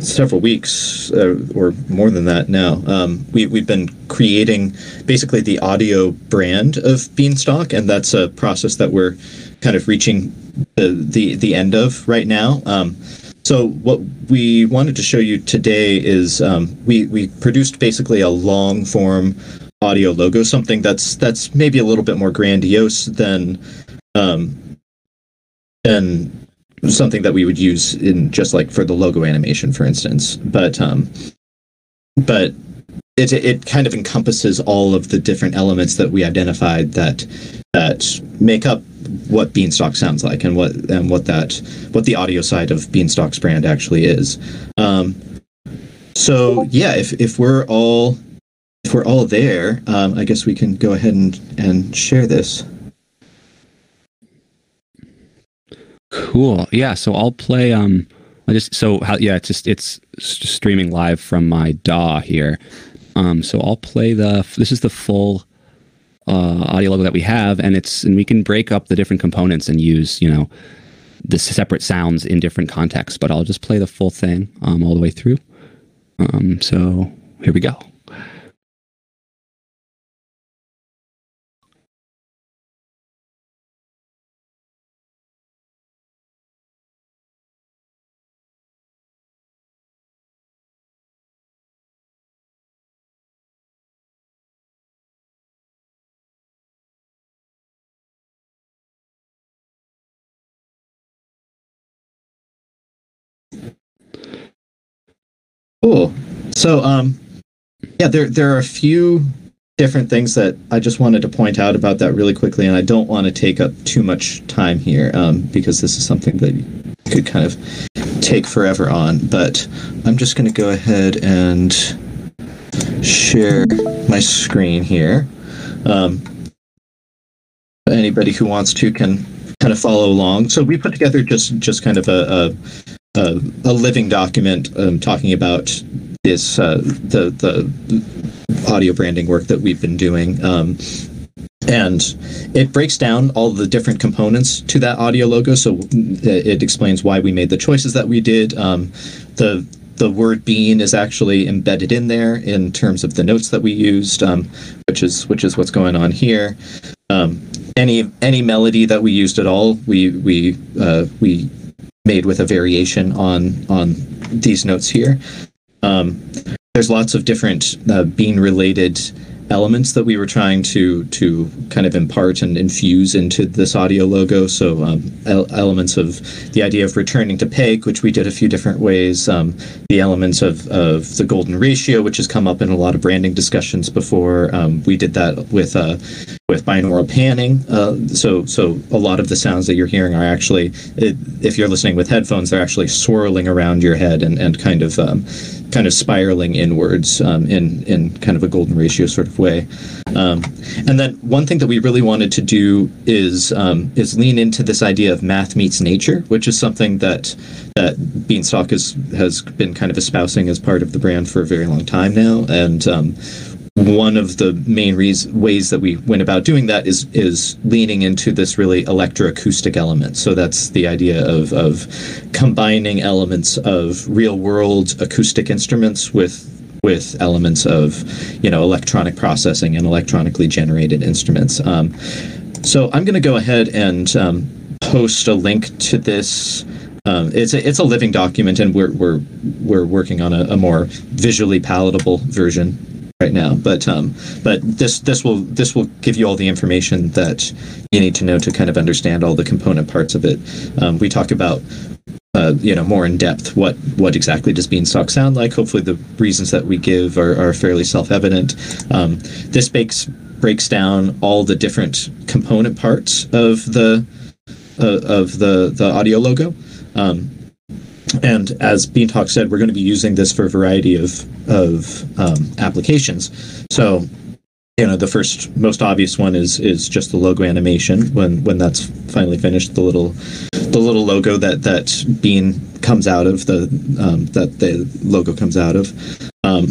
several weeks uh, or more than that now, um, we, we've been creating basically the audio brand of Beanstalk, and that's a process that we're kind of reaching the the, the end of right now. Um, so what we wanted to show you today is um, we, we produced basically a long form audio logo, something that's that's maybe a little bit more grandiose than um, than something that we would use in just like for the logo animation, for instance, but um but it it kind of encompasses all of the different elements that we identified that that make up what Beanstalk sounds like and what and what that what the audio side of Beanstalk's brand actually is. Um so yeah, if if we're all if we're all there, um I guess we can go ahead and and share this. Cool. Yeah. So I'll play. Um, I just so how, yeah. It's just it's streaming live from my D A W here. Um, so I'll play the. This is the full uh, audio logo that we have, and it's and we can break up the different components and use you know the separate sounds in different contexts. But I'll just play the full thing um, all the way through. Um, so here we go. Cool. So, um, yeah, there there are a few different things that I just wanted to point out about that really quickly, and I don't want to take up too much time here um, because this is something that you could kind of take forever on. But I'm just going to go ahead and share my screen here. Um, anybody who wants to can kind of follow along. So we put together just just kind of a. a Uh, a living document um, talking about this uh, the the audio branding work that we've been doing, um, and it breaks down all the different components to that audio logo. So it explains why we made the choices that we did. Um, the the word bean is actually embedded in there in terms of the notes that we used, um, which is which is what's going on here. Um, any any melody that we used at all, we we uh, we. made with a variation on on these notes here. Um, there's lots of different uh, bean-related elements that we were trying to to kind of impart and infuse into this audio logo. So um, el elements of the idea of returning to peg, which we did a few different ways. Um, the elements of of the golden ratio, which has come up in a lot of branding discussions before. Um, we did that with uh, with binaural panning. Uh, so so a lot of the sounds that you're hearing are actually, if you're listening with headphones, they're actually swirling around your head and and kind of um, kind of spiraling inwards um, in in kind of a golden ratio sort of way. Um, and then one thing that we really wanted to do is um, is lean into this idea of math meets nature, which is something that that Beanstalk is, has been kind of espousing as part of the brand for a very long time now. And um, one of the main reason, ways that we went about doing that is is leaning into this really electroacoustic element. So that's the idea of, of combining elements of real world acoustic instruments with with elements of, you know, electronic processing and electronically generated instruments. Um, so I'm going to go ahead and um, post a link to this. Um, it's a it's a living document, and we're we're we're working on a, a more visually palatable version right now, but um, but this this will this will give you all the information that you need to know to kind of understand all the component parts of it. Um, we talk about uh, you know more in depth what what exactly does Beanstalk sound like. Hopefully, the reasons that we give are, are fairly self-evident. Um, this breaks breaks down all the different component parts of the uh, of the the audio logo. Um, And as Beanstalk said, we're going to be using this for a variety of of um, applications. So, you know, the first most obvious one is is just the logo animation. When when that's finally finished, the little the little logo that that bean comes out of the um, that the logo comes out of. Um,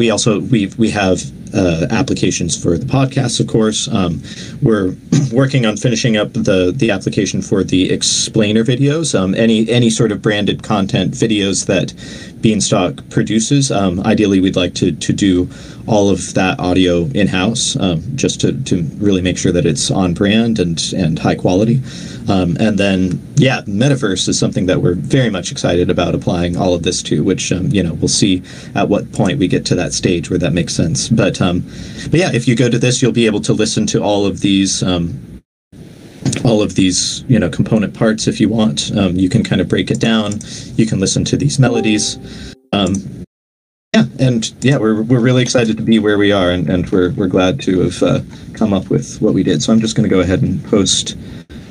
we also we we have uh, applications for the podcast, of course. Um, we're working on finishing up the the application for the explainer videos. Um, any any sort of branded content videos that Beanstalk produces. Um, ideally, we'd like to to do all of that audio in house, um, just to to really make sure that it's on brand and and high quality. Um, and then, yeah, metaverse is something that we're very much excited about applying all of this to, which um, you know, we'll see at what point we get to that stage where that makes sense. But um, but yeah, if you go to this, you'll be able to listen to all of these. Um, all of these, you know, component parts if you want. Um, you can kind of break it down. You can listen to these melodies. Um, yeah, and yeah, we're we're really excited to be where we are, and, and we're we're glad to have uh, come up with what we did. So I'm just going to go ahead and post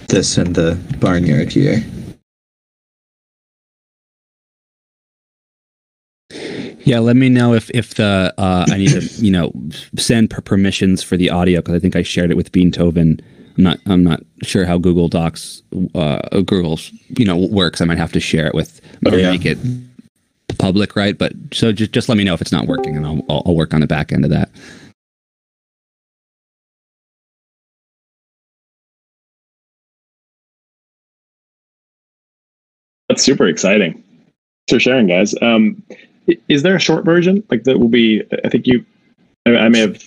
this in the barnyard here. Yeah, let me know if if the uh, I need to you know send per permissions for the audio, because I think I shared it with Beantoven. I'm not. I'm not sure how Google Docs, uh, Google's, you know, works. I might have to share it with or oh, yeah. make it public, right? But so just just let me know if it's not working, and I'll I'll work on the back end of that. That's super exciting. Thanks for sharing, guys. Um, is there a short version like that will be? I think you. I, I may have.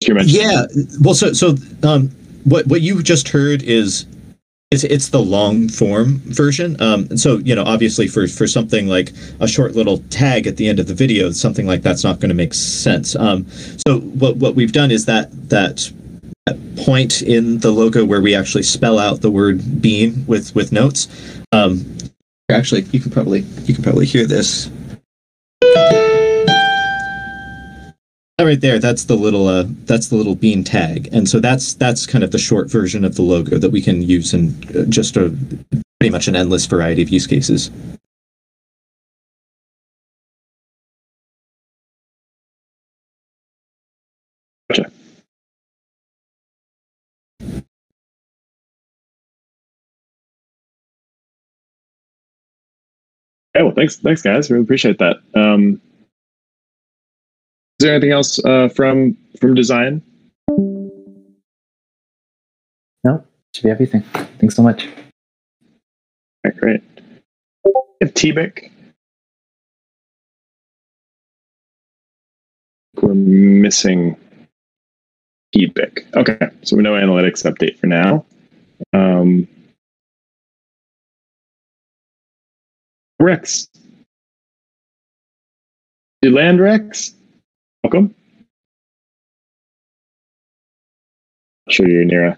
You mentioned. Yeah. Well, so so. Um, What what you just heard is it's it's the long form version. Um, and so you know, obviously, for for something like a short little tag at the end of the video, something like that's not going to make sense. Um, so what what we've done is that that point in the logo where we actually spell out the word bean with with notes. Um, actually, you can probably you can probably hear this. Right there, that's the little uh, that's the little bean tag, and so that's that's kind of the short version of the logo that we can use in just a pretty much an endless variety of use cases. Gotcha. Okay, well, thanks, thanks, guys. Really appreciate that. Um, Is there anything else uh, from from design? No, should be everything. Thanks so much. All right, great. If T B I C, we're missing T B I C. Okay, so no analytics update for now. Um, Rex, did you land, Rex? Welcome. I'm sure you're near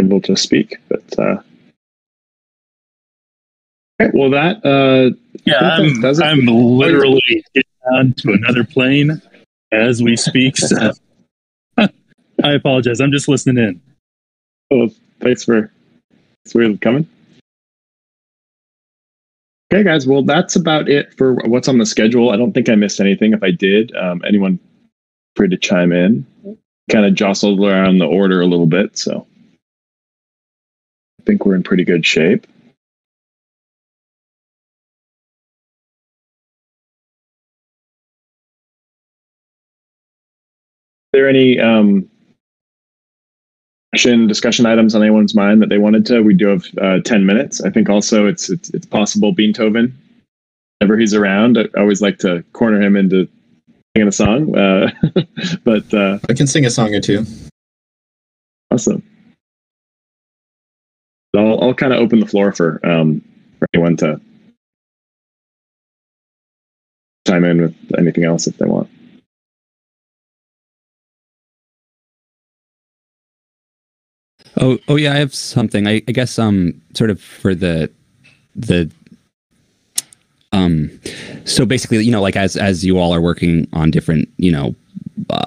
able to speak, but uh right, well that uh yeah I'm, that I'm literally getting on to another plane as we speak, so I apologize. I'm just listening in. Well, thanks for thanks for coming. Okay, guys. Well, that's about it for what's on the schedule. I don't think I missed anything. If I did, um, anyone free to chime in. Kind of jostled around the order a little bit, so I think we're in pretty good shape. Are there any um, discussion items on anyone's mind that they wanted to? We do have uh, ten minutes. I think also it's it's, it's possible Beantoven, whenever he's around, I always like to corner him into singing a song. Uh, but uh, I can sing a song or two. Awesome. So I'll, I'll kind of open the floor for um, for anyone to chime in with anything else if they want. Oh, oh yeah, I have something. I, I guess um, sort of for the the um, so basically, you know, like as as you all are working on different, you know, uh,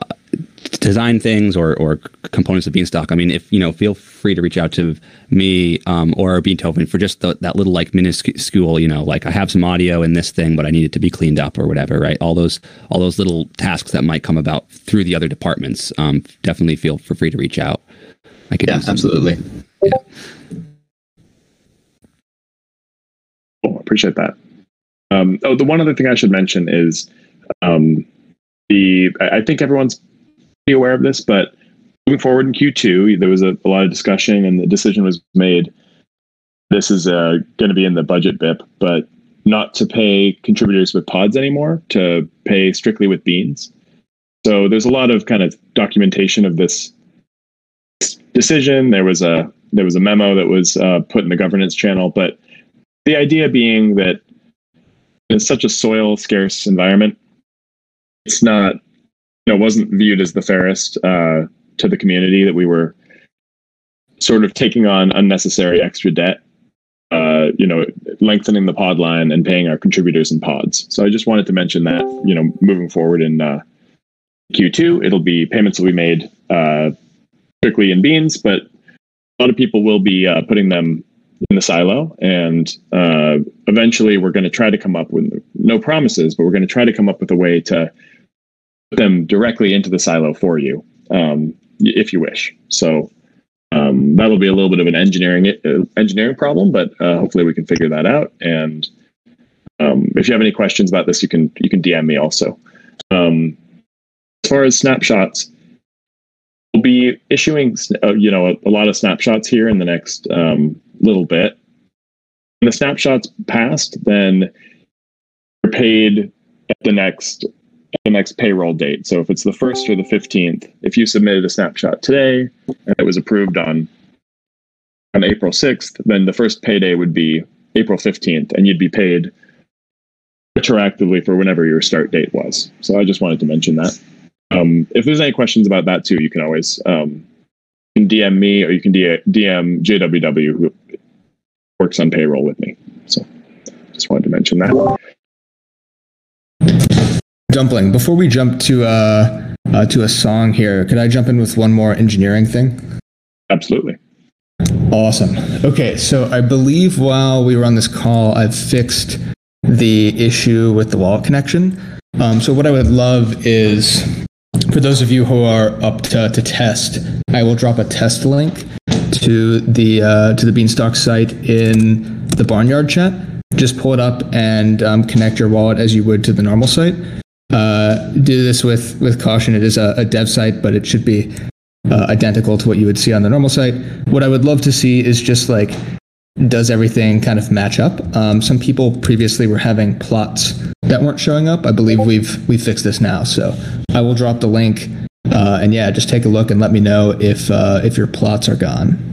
design things or or components of Beanstalk. I mean, if you know, feel free to reach out to me um, or Beantoven for just the, that little like minuscule, you know, like I have some audio in this thing, but I need it to be cleaned up or whatever, right? All those all those little tasks that might come about through the other departments. Um, definitely feel for free to reach out. I could yeah, absolutely. Yeah. Oh, I appreciate that. Um, oh, the one other thing I should mention is um, the. I think everyone's be aware of this, but moving forward in Q two, there was a, a lot of discussion and the decision was made. This is uh, going to be in the budget B I P, but not to pay contributors with pods anymore, to pay strictly with beans. So there's a lot of kind of documentation of this decision. There was a there was a memo that was uh, put in the governance channel, but the idea being that in such a soil scarce environment, it's not, you know, wasn't viewed as the fairest uh, to the community that we were sort of taking on unnecessary extra debt, uh, you know, lengthening the pod line and paying our contributors in pods. So I just wanted to mention that, you know, moving forward in uh, Q two, it'll be payments will be made uh, strictly in beans, but a lot of people will be uh, putting them in the silo, and uh, eventually we're going to try to come up with, no promises, but we're going to try to come up with a way to put them directly into the silo for you, um, if you wish. So um, that'll be a little bit of an engineering uh, engineering problem, but uh, hopefully we can figure that out. And um, if you have any questions about this, you can you can D M me also. Um, as far as snapshots, we'll be issuing uh, you know a, a lot of snapshots here in the next um, little bit. When the snapshots passed, then you're paid at the next at the next payroll date. So if it's the first or the fifteenth, if you submitted a snapshot today and it was approved on on April sixth, then the first payday would be April fifteenth, and you'd be paid retroactively for whenever your start date was. So I just wanted to mention that. Um, if there's any questions about that too, you can always um, you can D M me, or you can D M J W W, who works on payroll with me. So just wanted to mention that. Dumpling, before we jump to uh, uh, to a song here, could I jump in with one more engineering thing? Absolutely. Awesome. Okay, so I believe while we were on this call, I've fixed the issue with the wallet connection. Um, so what I would love is, for those of you who are up to, to test, I will drop a test link to the uh, to the Beanstalk site in the Barnyard chat. Just pull it up and um, connect your wallet as you would to the normal site. Uh, do this with, with caution. It is a, a dev site, but it should be uh, identical to what you would see on the normal site. What I would love to see is just like, does everything kind of match up? Um, some people previously were having plots that weren't showing up. I believe we've we fixed this now. So I will drop the link, uh, and yeah, just take a look and let me know if uh, if your plots are gone.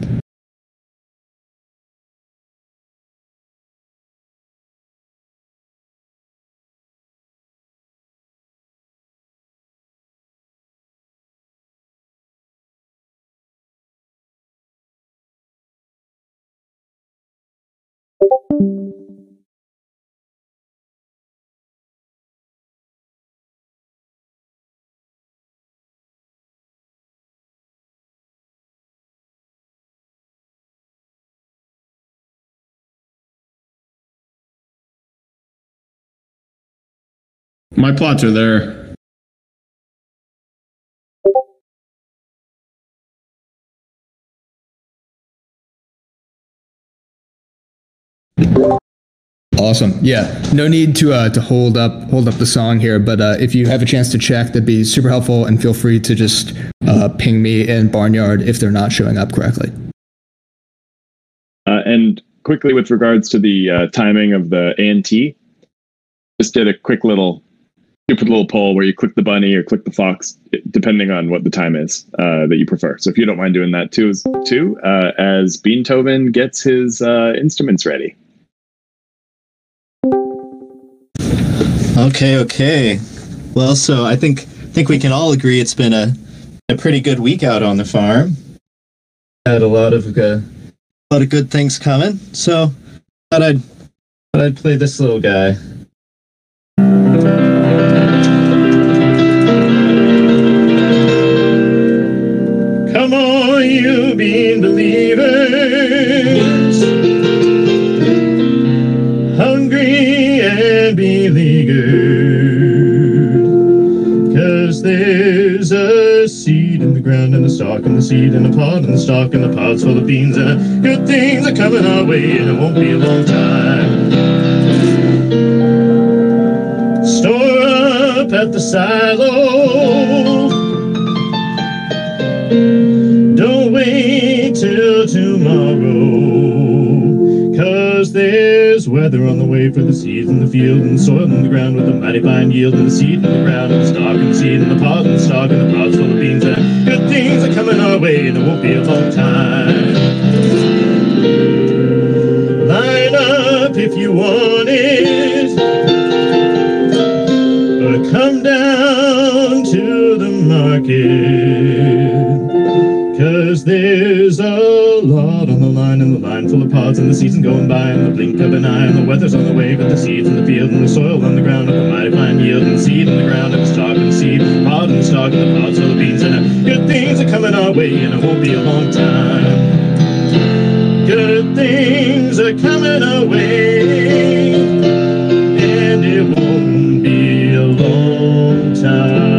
My plots are there. Awesome. Yeah. No need to uh, to hold up hold up the song here, but uh, if you have a chance to check, that'd be super helpful, and feel free to just uh, ping me in Barnyard if they're not showing up correctly. Uh, and quickly, with regards to the uh, timing of the A and T, just did a quick little stupid little poll where you click the bunny or click the fox, depending on what the time is uh, that you prefer. So if you don't mind doing that too, too uh, as Beantoven gets his uh, instruments ready. Okay, okay. Well, so I think think we can all agree it's been a a pretty good week out on the farm. Had a lot of uh, a lot of good things coming. So thought I'd thought I'd play this little guy. Come on, you bean believers, hungry and beleaguered, cause there's a seed in the ground and a stalk and the seed and a pod and the stalk and the pod's full of beans, and good things are coming our way and it won't be a long time. Store up at the silo, is weather on the way for the seeds in the field and the soil and the ground with a mighty fine yield and the seed in the ground and the stalk and the seed and the pod and the stalk and the pods full of beans and good things are coming our way and it won't be a long time. Line up if you want it, or come down to the market, cause there's a lot on the line and the line full of pods and the season going by and the blink of an eye and the weather's on the way with the seeds in the field and the soil on the ground with a mighty fine yield and the seed in the ground and the stalk and the seed, pod and the stalk and the pods full of beans and good things are coming our way and it won't be a long time. Good things are coming our way and it won't be a long time.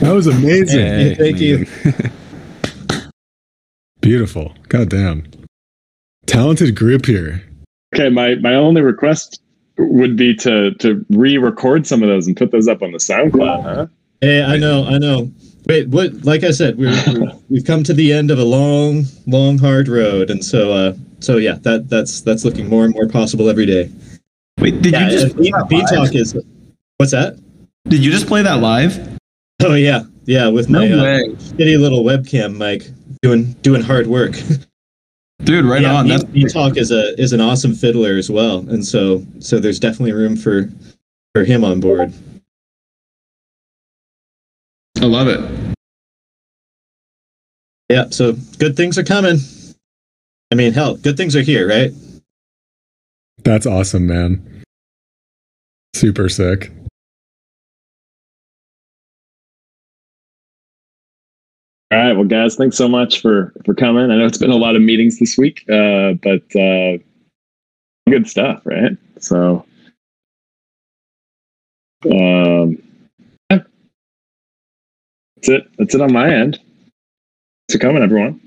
That was amazing. Hey, yeah, thank man. you. Beautiful. Goddamn. Talented group here. Okay, my, my only request would be to to re-record some of those and put those up on the SoundCloud, huh? Hey, I know, I know. Wait, what? Like I said, we're, we're, we've come to the end of a long, long, hard road, and so, uh, so yeah, that that's that's looking more and more possible every day. Wait, did yeah, you just B, B Talk is? What's that? Did you just play that live? Oh yeah, yeah, with my no uh, shitty little webcam mic, doing doing hard work. Dude, right yeah, on. BeTalk is a is an awesome fiddler as well, and so so there's definitely room for for him on board. I love it. Yeah, so good things are coming. I mean, hell, good things are here, right? That's awesome, man. Super sick. All right, well, guys, thanks so much for, for coming. I know it's been a lot of meetings this week, uh, but uh, good stuff, right? So, um, yeah. That's it. That's it on my end. Thanks for coming, everyone.